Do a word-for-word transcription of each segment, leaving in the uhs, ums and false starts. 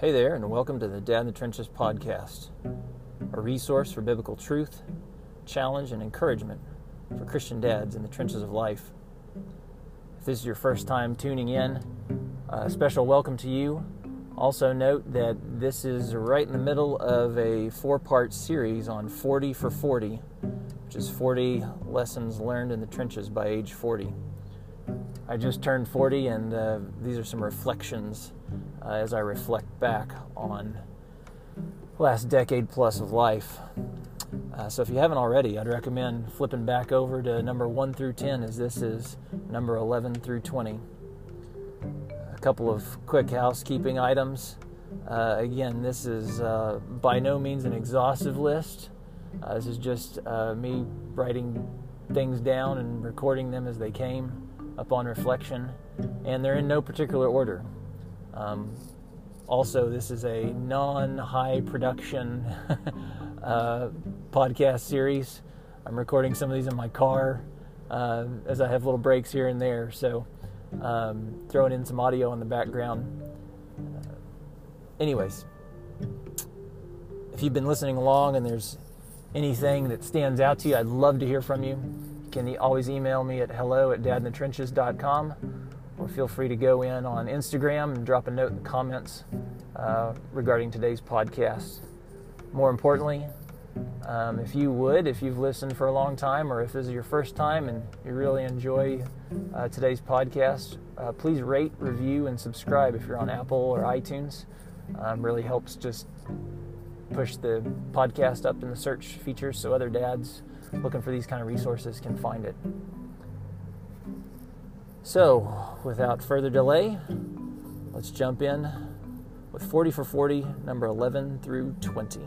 Hey there, and welcome to the Dad in the Trenches podcast, a resource for biblical truth, challenge, and encouragement for Christian dads in the trenches of life. If this is your first time tuning in, a special welcome to you. Also note that this is right in the middle of a four-part series on forty for forty, which is forty lessons learned in the trenches by age forty. I just turned forty, and uh, these are some reflections uh, as I reflect back on the last decade plus of life. Uh, so if you haven't already, I'd recommend flipping back over to number one through ten, as this is number eleven through twenty. A couple of quick housekeeping items. Uh, again, this is uh, by no means an exhaustive list. Uh, this is just uh, me writing things down and recording them as they came upon reflection, and they're in no particular order. Um, also, this is a non-high production uh, podcast series. I'm recording some of these in my car uh, as I have little breaks here and there, so um, throwing in some audio in the background. Uh, anyways, if you've been listening along and there's anything that stands out to you, I'd love to hear from you. You can always email me at hello at dadinthetrenches.com, or feel free to go in on Instagram and drop a note in the comments uh, regarding today's podcast. More importantly, um, if you would, if you've listened for a long time, or if this is your first time and you really enjoy uh, today's podcast, uh, please rate, review, and subscribe if you're on Apple or iTunes. Um, really helps just push the podcast up in the search features so other dads looking for these kind of resources can find it. So, without further delay, let's jump in with forty for forty, number eleven through twenty.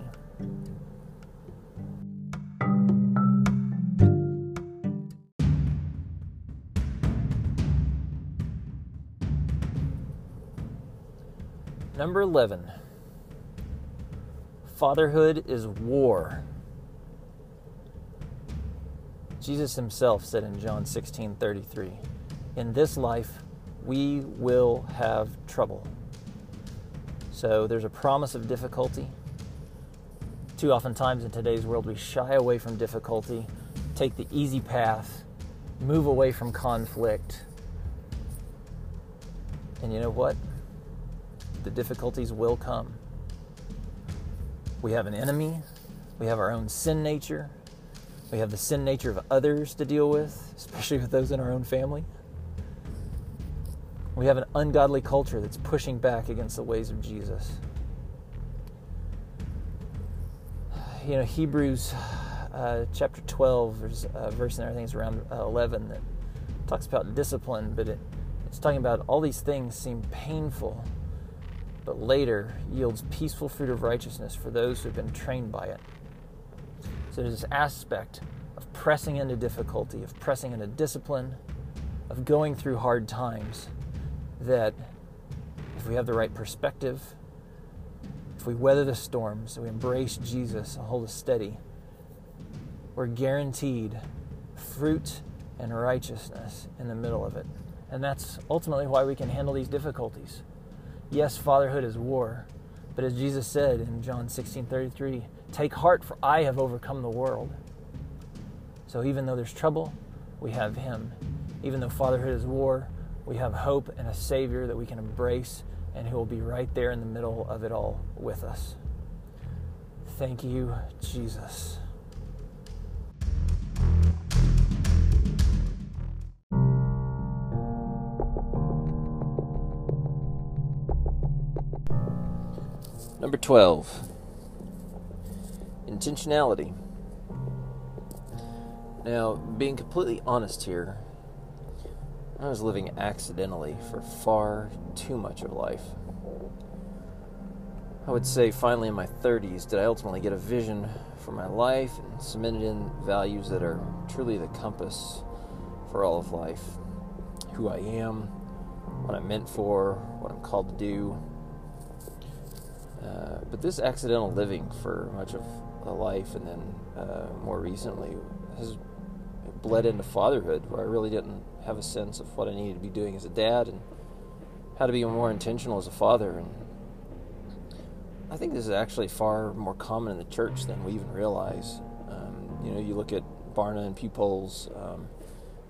Number eleven. Fatherhood is war. Jesus himself said in John sixteen thirty-three, "In this life, we will have trouble." So there's a promise of difficulty. Too often times in today's world, we shy away from difficulty, take the easy path, move away from conflict. And you know what? The difficulties will come. We have an enemy. We have our own sin nature. We have the sin nature of others to deal with, especially with those in our own family. We have an ungodly culture that's pushing back against the ways of Jesus. You know, Hebrews uh, chapter twelve, there's a verse in there, I think it's around eleven, that talks about discipline, but it, it's talking about all these things seem painful, but later yields peaceful fruit of righteousness for those who've been trained by it. So there's this aspect of pressing into difficulty, of pressing into discipline, of going through hard times, that if we have the right perspective, if we weather the storms, we embrace Jesus and hold us steady, we're guaranteed fruit and righteousness in the middle of it. And that's ultimately why we can handle these difficulties. Yes, fatherhood is war, but as Jesus said in John sixteen thirty-three, "Take heart, for I have overcome the world." So even though there's trouble, we have him. Even though fatherhood is war, we have hope and a Savior that we can embrace and who will be right there in the middle of it all with us. Thank you, Jesus. Number twelve. Intentionality. Now, being completely honest here, I was living accidentally for far too much of life. I would say finally in my thirties did I ultimately get a vision for my life and cemented in values that are truly the compass for all of life. Who I am, what I'm meant for, what I'm called to do. Uh, but this accidental living for much of life, and then uh, more recently has bled into fatherhood, where I really didn't have a sense of what I needed to be doing as a dad and how to be more intentional as a father. And I think this is actually far more common in the church than we even realize. Um, you know, you look at Barna and Pew polls, um,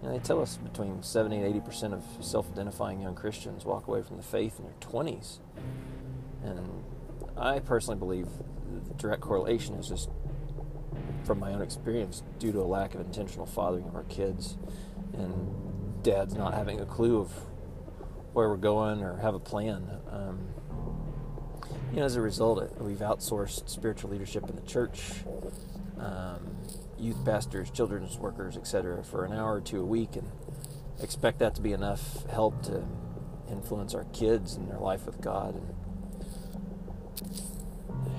and they tell us between seventy and eighty percent of self-identifying young Christians walk away from the faith in their twenties. And I personally believe the direct correlation is just, from my own experience, due to a lack of intentional fathering of our kids and dads not having a clue of where we're going or have a plan. Um, you know, as a result, we've outsourced spiritual leadership in the church, um, youth pastors, children's workers, et cetera, for an hour or two a week, and expect that to be enough help to influence our kids in their life with God. And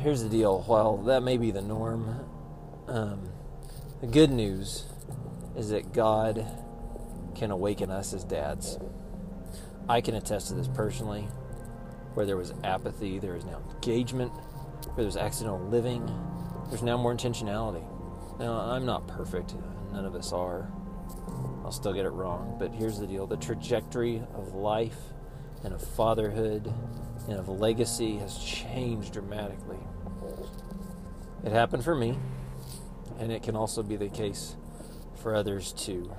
here's the deal: while that may be the norm, um, the good news is that God can awaken us as dads. I can attest to this personally. Where there was apathy, there is now engagement. Where there's accidental living, there's now more intentionality. Now, I'm not perfect. None of us are. I'll still get it wrong. But here's the deal. The trajectory of life and of fatherhood and of legacy has changed dramatically. It happened for me, and it can also be the case for others too,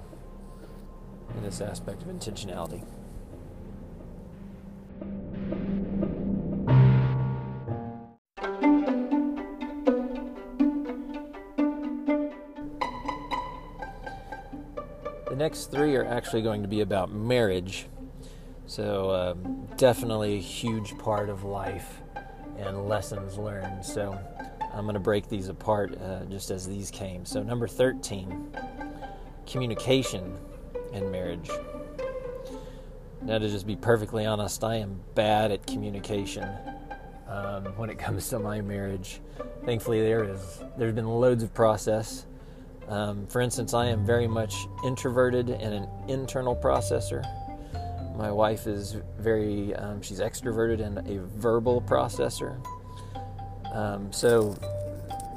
in this aspect of intentionality. The next three are actually going to be about marriage, so um, definitely a huge part of life and lessons learned. So I'm going to break these apart uh, just as these came. So number thirteen, communication in marriage. Now, to just be perfectly honest, I am bad at communication um, when it comes to my marriage. Thankfully, there is there's been loads of process. Um, for instance, I am very much introverted and an internal processor. My wife is very, um, she's extroverted and a verbal processor. Um, so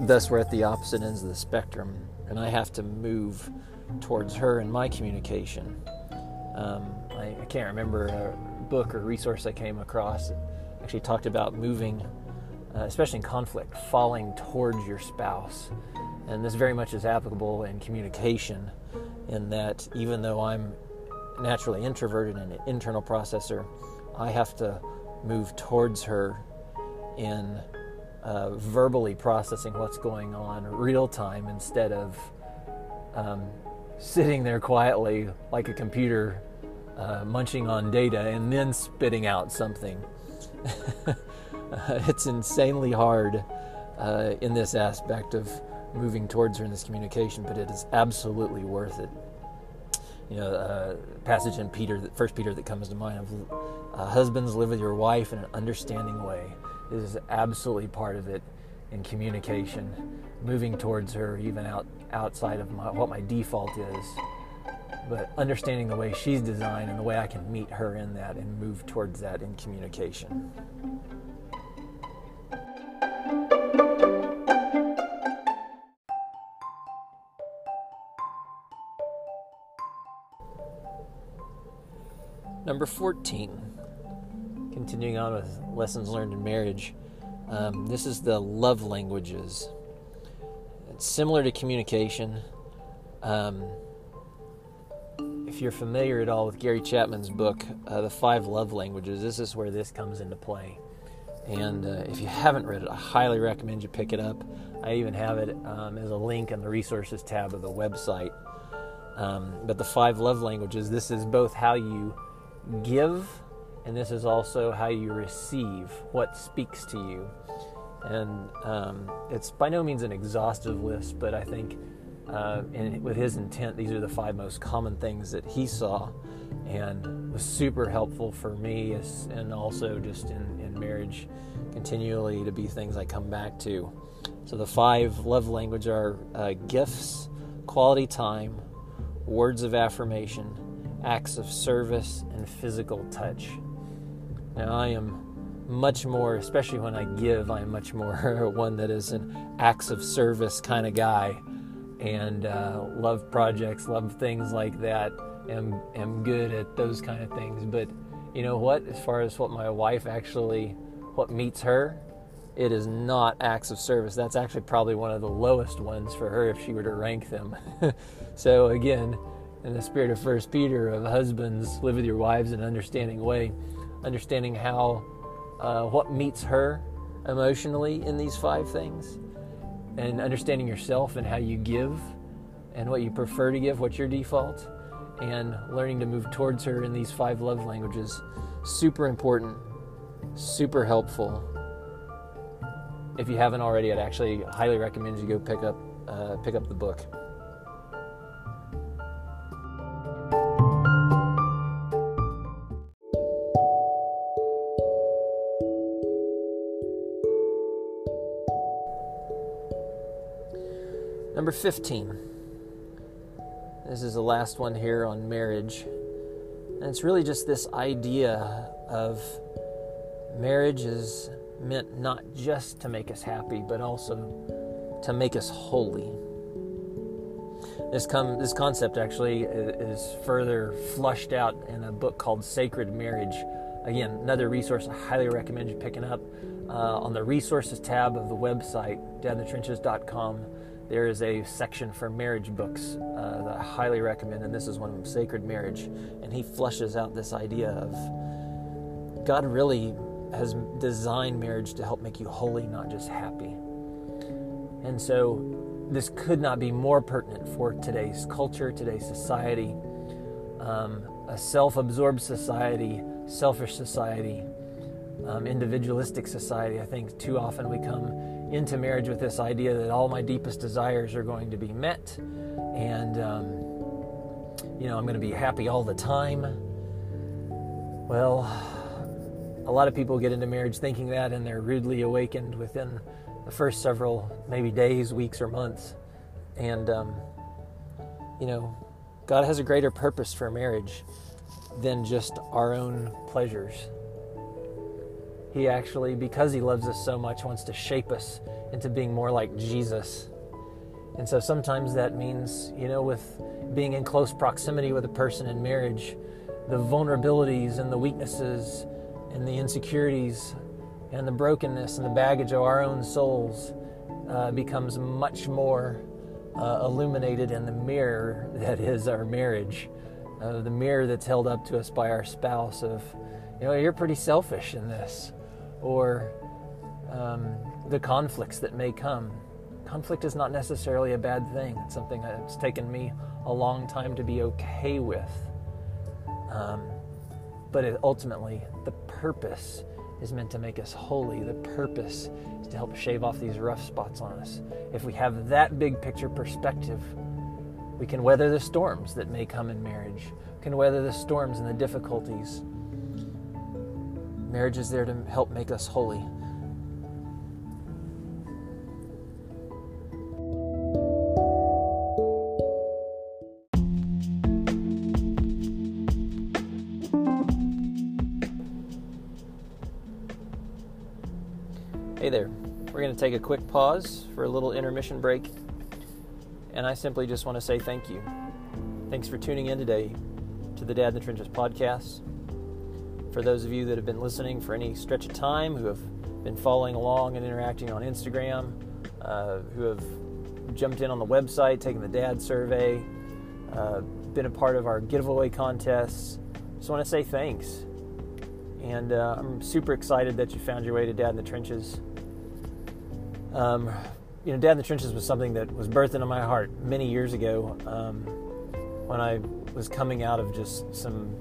thus we're at the opposite ends of the spectrum, and I have to move towards her in my communication. Um, I, I can't remember a book or resource I came across that actually talked about moving, uh, especially in conflict, falling towards your spouse. And this very much is applicable in communication, in that even though I'm naturally introverted and an internal processor, I have to move towards her in uh, verbally processing what's going on real time, instead of um, sitting there quietly like a computer uh, munching on data and then spitting out something. It's insanely hard uh, in this aspect of moving towards her in this communication, but it is absolutely worth it. You know, uh, passage in Peter, First Peter, that comes to mind of uh, husbands, live with your wife in an understanding way. This is absolutely part of it in communication, moving towards her even out outside of my, what my default is, but understanding the way she's designed and the way I can meet her in that and move towards that in communication. Number fourteen, continuing on with lessons learned in marriage, um, this is the love languages. It's similar to communication. Um, if you're familiar at all with Gary Chapman's book, uh, The Five Love Languages, this is where this comes into play. And uh, if you haven't read it, I highly recommend you pick it up. I even have it um, as a link in the resources tab of the website. Um, but The Five Love Languages, this is both how you give, and this is also how you receive, what speaks to you. And um, it's by no means an exhaustive list, but I think uh, in, with his intent, these are the five most common things that he saw and was super helpful for me, as, and also just in, in marriage continually to be things I come back to. So the five love languages are uh, gifts, quality time, words of affirmation, acts of service, and physical touch. Now, I am much more, especially when I give, I am much more one that is an acts of service kind of guy, and uh, love projects, love things like that, am, am good at those kind of things. But you know what? As far as what my wife actually, what meets her, it is not acts of service. That's actually probably one of the lowest ones for her if she were to rank them. So again, in the spirit of First Peter, of husbands, live with your wives in an understanding way, understanding how, uh, what meets her emotionally in these five things, and understanding yourself and how you give and what you prefer to give, what's your default, and learning to move towards her in these five love languages. Super important, super helpful. If you haven't already, I'd actually highly recommend you go pick up, uh, pick up the book. Number fifteen. This is the last one here on marriage. And it's really just this idea of marriage is meant not just to make us happy, but also to make us holy. This com- this concept actually is further flushed out in a book called Sacred Marriage. Again, another resource I highly recommend you picking up. Uh, on the resources tab of the website, dad in the trenches dot com. There is a section for marriage books uh, that I highly recommend, and this is one of them, Sacred Marriage. And he fleshes out this idea of God really has designed marriage to help make you holy, not just happy. And so this could not be more pertinent for today's culture, today's society, um, a self-absorbed society, selfish society, um, individualistic society. I think too often we come into marriage with this idea that all my deepest desires are going to be met, and um, you know, I'm going to be happy all the time. Well, a lot of people get into marriage thinking that, and they're rudely awakened within the first several maybe days, weeks, or months. And um, you know, God has a greater purpose for marriage than just our own pleasures. He actually, because he loves us so much, wants to shape us into being more like Jesus. And so sometimes that means, you know, with being in close proximity with a person in marriage, the vulnerabilities and the weaknesses and the insecurities and the brokenness and the baggage of our own souls uh, becomes much more uh, illuminated in the mirror that is our marriage, uh, the mirror that's held up to us by our spouse of, you know, you're pretty selfish in this. Or um, the conflicts that may come. Conflict is not necessarily a bad thing. It's something that's taken me a long time to be okay with. Um, but it, ultimately, the purpose is meant to make us holy. The purpose is to help shave off these rough spots on us. If we have that big picture perspective, we can weather the storms that may come in marriage. We can weather the storms and the difficulties. Marriage is there to help make us holy. Hey there. We're going to take a quick pause for a little intermission break. And I simply just want to say thank you. Thanks for tuning in today to the Dad in the Trenches podcast. For those of you that have been listening for any stretch of time, who have been following along and interacting on Instagram, uh, who have jumped in on the website, taken the dad survey, uh, been a part of our giveaway contests, just want to say thanks. And uh, I'm super excited that you found your way to Dad in the Trenches. Um, you know, Dad in the Trenches was something that was birthed into my heart many years ago um, when I was coming out of just some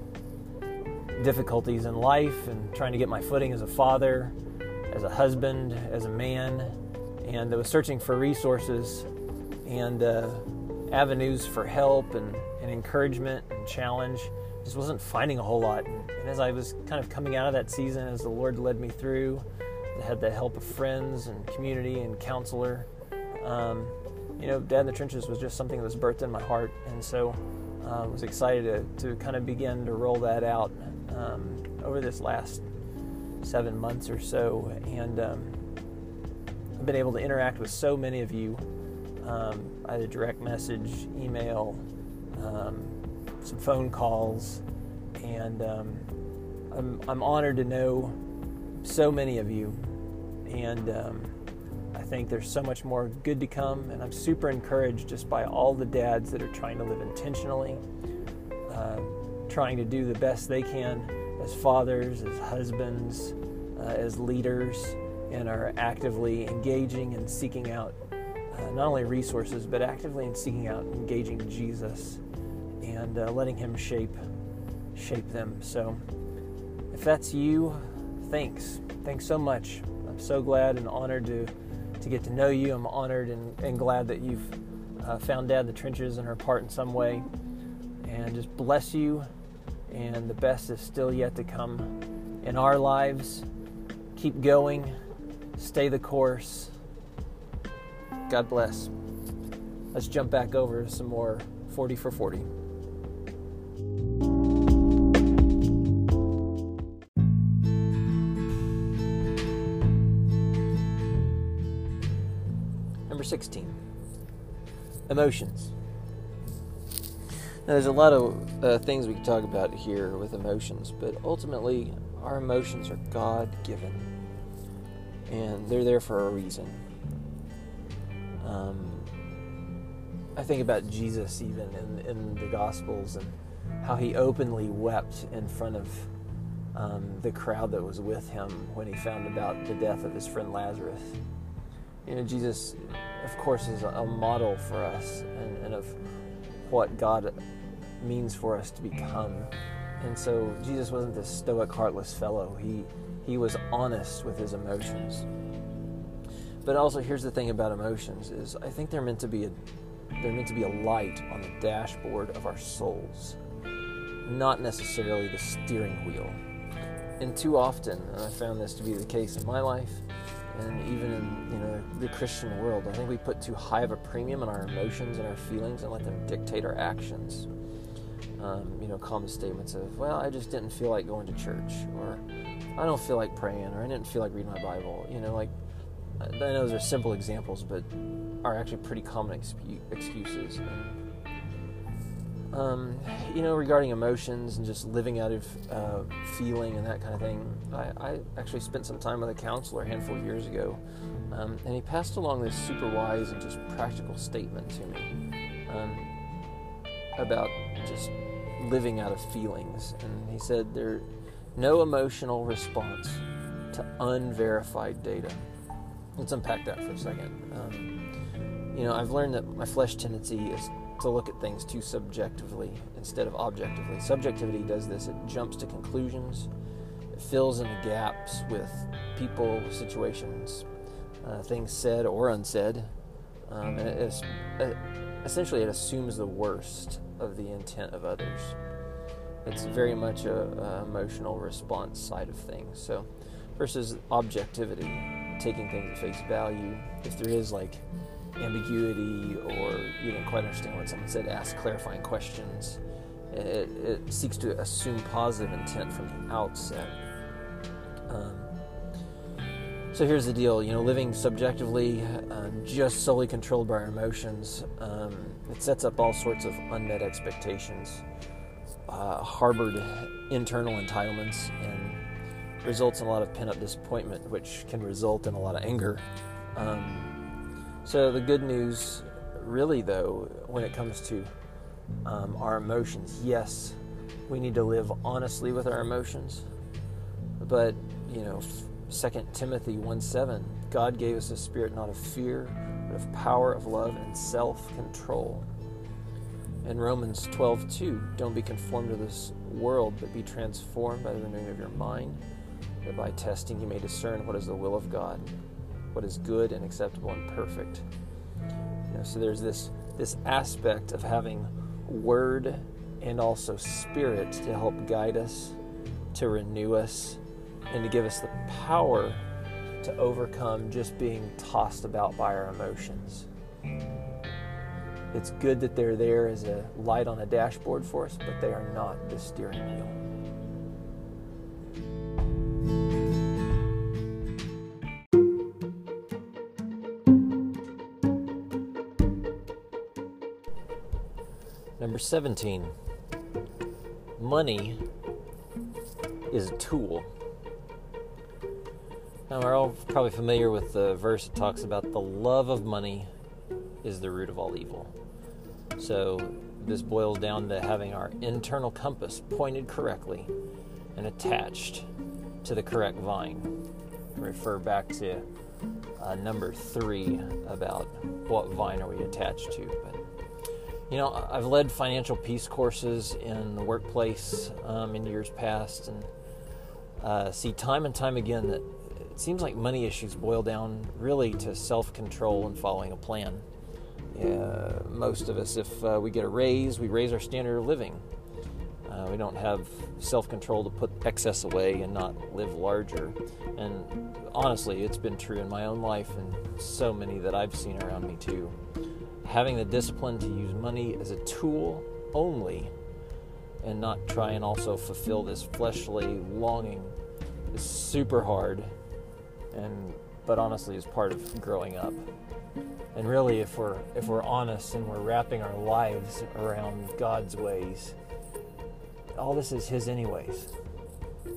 difficulties in life and trying to get my footing as a father, as a husband, as a man, and I was searching for resources and uh, avenues for help and, and encouragement and challenge. Just wasn't finding a whole lot. And, and as I was kind of coming out of that season, as the Lord led me through, I had the help of friends and community and counselor. Um, you know, Dad in the Trenches was just something that was birthed in my heart, and so I uh, was excited to, to kind of begin to roll that out Um, over this last seven months or so, and um, I've been able to interact with so many of you, um, either direct message, email, um, some phone calls, and um, I'm, I'm honored to know so many of you, and um, I think there's so much more good to come, and I'm super encouraged just by all the dads that are trying to live intentionally, uh, trying to do the best they can as fathers, as husbands, uh, as leaders, and are actively engaging and seeking out uh, not only resources, but actively in seeking out engaging Jesus and uh, letting Him shape shape them. So if that's you, thanks. Thanks so much. I'm so glad and honored to to get to know you. I'm honored and, and glad that you've uh, found Dad in the Trenches and her part in some way. And just bless you. And the best is still yet to come in our lives. Keep going. Stay the course. God bless. Let's jump back over to some more forty for forty. sixteen. Emotions. Now, there's a lot of uh, things we can talk about here with emotions, but ultimately our emotions are God-given, and they're there for a reason. Um, I think about Jesus even in, in the Gospels and how he openly wept in front of um, the crowd that was with him when he found about the death of his friend Lazarus. You know, Jesus, of course, is a model for us and, and of what God means for us to become. And so Jesus wasn't this stoic, heartless fellow. He he was honest with his emotions. But also, here's the thing about emotions: is I think they're meant to be a they're meant to be a light on the dashboard of our souls, not necessarily the steering wheel. And too often, and I found this to be the case in my life. And even in, you know, the Christian world, I think we put too high of a premium on our emotions and our feelings and let them dictate our actions. Um, you know, common statements of, well, I just didn't feel like going to church, or I don't feel like praying, or I didn't feel like reading my Bible. You know, like, I know those are simple examples, but are actually pretty common excu- excuses. Um, you know, regarding emotions and just living out of uh, feeling and that kind of thing, I, I actually spent some time with a counselor a handful of years ago, um, and he passed along this super wise and just practical statement to me um, about just living out of feelings. And he said, there's no emotional response to unverified data. Let's unpack that for a second. Um, you know, I've learned that my flesh tendency is to look at things too subjectively instead of objectively. Subjectivity does this. It jumps to conclusions. It fills in the gaps with people, situations, uh, things said or unsaid. Um, and it is, it, essentially, it assumes the worst of the intent of others. It's very much an emotional response side of things. So, versus objectivity, taking things at face value, if there is, like, ambiguity, or you didn't quite understand what someone said, ask clarifying questions. It, it seeks to assume positive intent from the outset. Um, so here's the deal, you know, living subjectively, uh, just solely controlled by our emotions, um, it sets up all sorts of unmet expectations, uh, harbored internal entitlements, and results in a lot of pent-up disappointment, which can result in a lot of anger. Um, So the good news, really, though, when it comes to um, our emotions, yes, we need to live honestly with our emotions. But, you know, Second Timothy one seven, God gave us a spirit not of fear, but of power, of love, and self-control. And Romans twelve two, don't be conformed to this world, but be transformed by the renewing of your mind, that by testing you may discern what is the will of God, what is good and acceptable and perfect. You know, so there's this this aspect of having word and also spirit to help guide us, to renew us, and to give us the power to overcome just being tossed about by our emotions. It's good that they're there as a light on a dashboard for us, but they are not the steering wheel. seventeen. Money is a tool. Now, we're all probably familiar with the verse that talks about the love of money is the root of all evil. So this boils down to having our internal compass pointed correctly and attached to the correct vine. Refer back to uh, number three about what vine are we attached to. But, you know, I've led financial peace courses in the workplace um, in years past, and uh, see time and time again that it seems like money issues boil down really to self-control and following a plan. Yeah, most of us, if uh, we get a raise, we raise our standard of living. Uh, we don't have self-control to put excess away and not live larger. And honestly, it's been true in my own life and so many that I've seen around me too. Having the discipline to use money as a tool only and not try and also fulfill this fleshly longing is super hard. And, but honestly, is part of growing up. And really, if we're if we're honest and we're wrapping our lives around God's ways, all this is His anyways.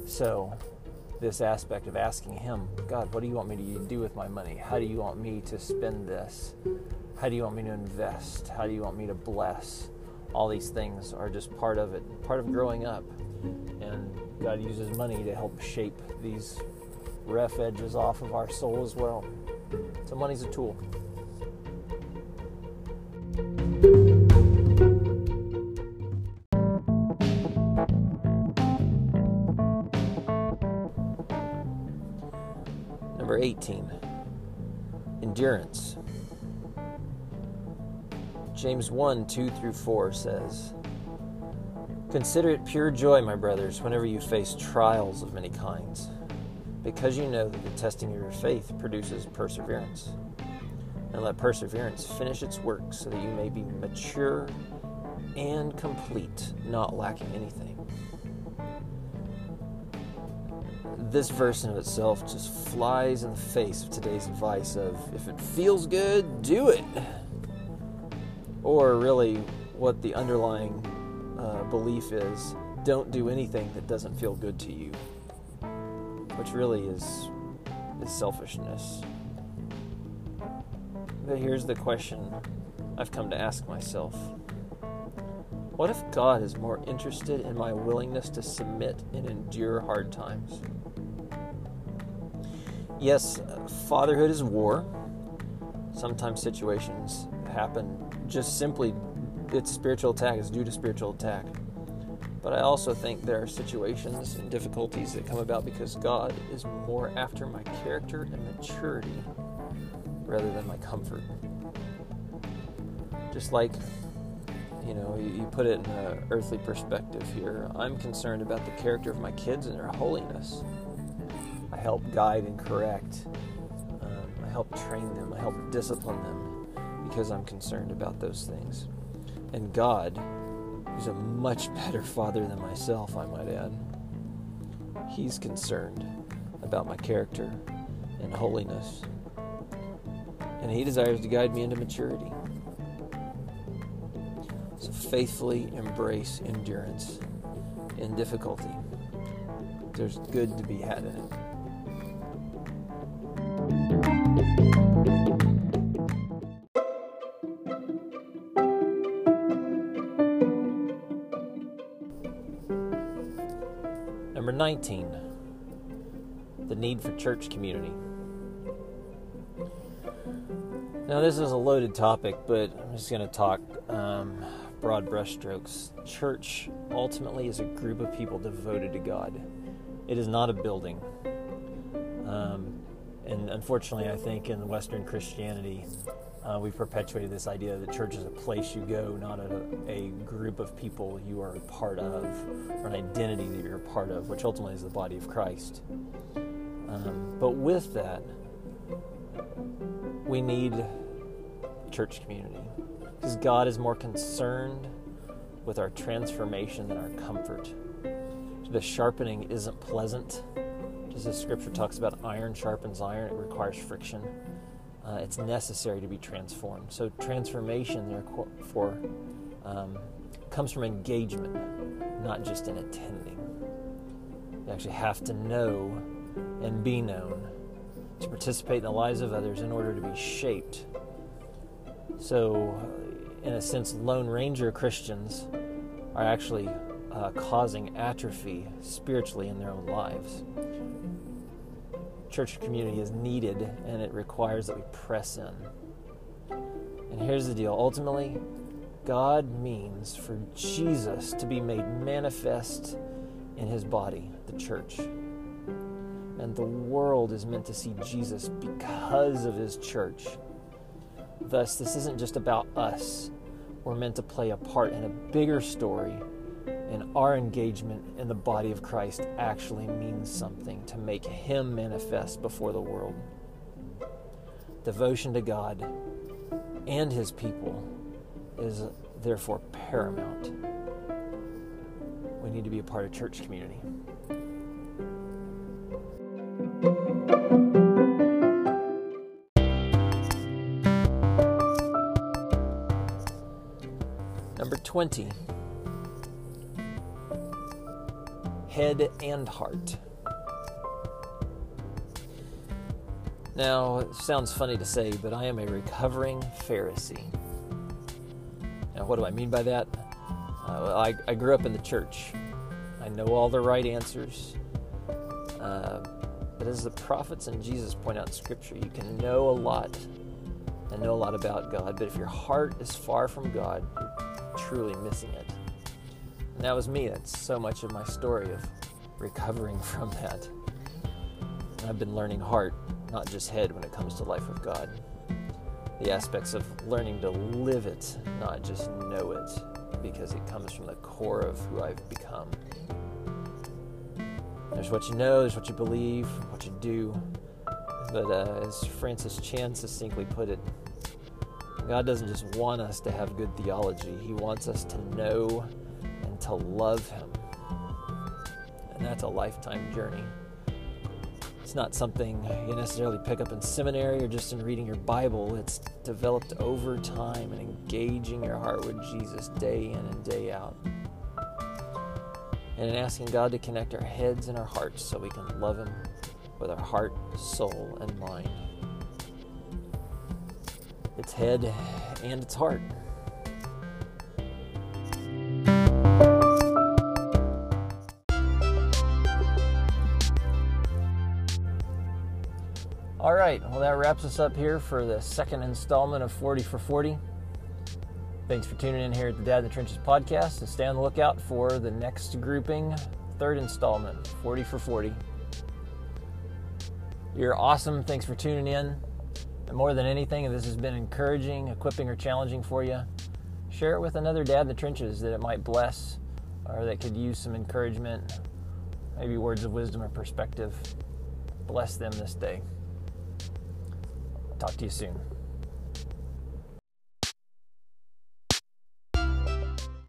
So, this aspect of asking Him, God, what do you want me to do with my money? How do you want me to spend this? How do you want me to invest? How do you want me to bless? All these things are just part of it, part of growing up. And God uses money to help shape these rough edges off of our soul as well. So money's a tool. Number eighteen, endurance. James one, two through four says, "Consider it pure joy, my brothers, whenever you face trials of many kinds, because you know that the testing of your faith produces perseverance. And let perseverance finish its work so that you may be mature and complete, not lacking anything." This verse in itself just flies in the face of today's advice of, if it feels good, do it. Or really what the underlying uh, belief is, don't do anything that doesn't feel good to you. Which really is, is selfishness. But here's the question I've come to ask myself. What if God is more interested in my willingness to submit and endure hard times? Yes, fatherhood is war. Sometimes situations happen just simply, it's spiritual attack, it's due to spiritual attack. But I also think there are situations and difficulties that come about because God is more after my character and maturity rather than my comfort. Just like, you know, you put it in an earthly perspective here. I'm concerned about the character of my kids and their holiness. I help guide and correct. Um, I help train them. I help discipline them because I'm concerned about those things. And God, who's a much better father than myself, I might add, He's concerned about my character and holiness. And He desires to guide me into maturity. So faithfully embrace endurance in difficulty. There's good to be had in it. Number nineteen, the need for church community. Now, this is a loaded topic, but I'm just going to talk um, broad brushstrokes. Church ultimately is a group of people devoted to God. It is not a building. Um, and unfortunately, I think in Western Christianity, uh, we've perpetuated this idea that church is a place you go, not a, a group of people you are a part of, or an identity that you're a part of, which ultimately is the body of Christ. Um, but with that, we need church community, because God is more concerned with our transformation than our comfort. The sharpening isn't pleasant. Just as Scripture talks about, iron sharpens iron, it requires friction. Uh, it's necessary to be transformed. So transformation, therefore, um, comes from engagement, not just in attending. You actually have to know and be known to participate in the lives of others in order to be shaped. So, in a sense, Lone Ranger Christians are actually uh, causing atrophy spiritually in their own lives. Church community is needed, and it requires that we press in. And here's the deal. Ultimately, God means for Jesus to be made manifest in his body, the church. And the world is meant to see Jesus because of his church. Thus, this isn't just about us. We're meant to play a part in a bigger story, and our engagement in the body of Christ actually means something to make him manifest before the world. Devotion to God and his people is therefore paramount. We need to be a part of church community. Number twenty. Head and heart. Now, it sounds funny to say, but I am a recovering Pharisee. Now, what do I mean by that? Uh, well, I, I grew up in the church. I know all the right answers. Uh, but as the prophets and Jesus point out in Scripture, you can know a lot and know a lot about God, but if your heart is far from God, you're truly missing it. And that was me. That's so much of my story of recovering from that. And I've been learning heart, not just head, when it comes to life with God. The aspects of learning to live it, not just know it, because it comes from the core of who I've become. There's what you know, there's what you believe, what you do. But uh, as Francis Chan succinctly put it, God doesn't just want us to have good theology. He wants us to know to love him. And that's a lifetime journey. It's not something you necessarily pick up in seminary or just in reading your Bible. It's developed over time and engaging your heart with Jesus day in and day out. And in asking God to connect our heads and our hearts so we can love him with our heart, soul, and mind. It's head and it's heart. All right, well, that wraps us up here for the second installment of forty for forty. Thanks for tuning in here at the Dad in the Trenches podcast, and stay on the lookout for the next grouping, third installment, forty for forty. You're awesome. Thanks for tuning in. And more than anything, if this has been encouraging, equipping, or challenging for you, share it with another Dad in the Trenches that it might bless or that could use some encouragement, maybe words of wisdom or perspective. Bless them this day. Talk to you soon.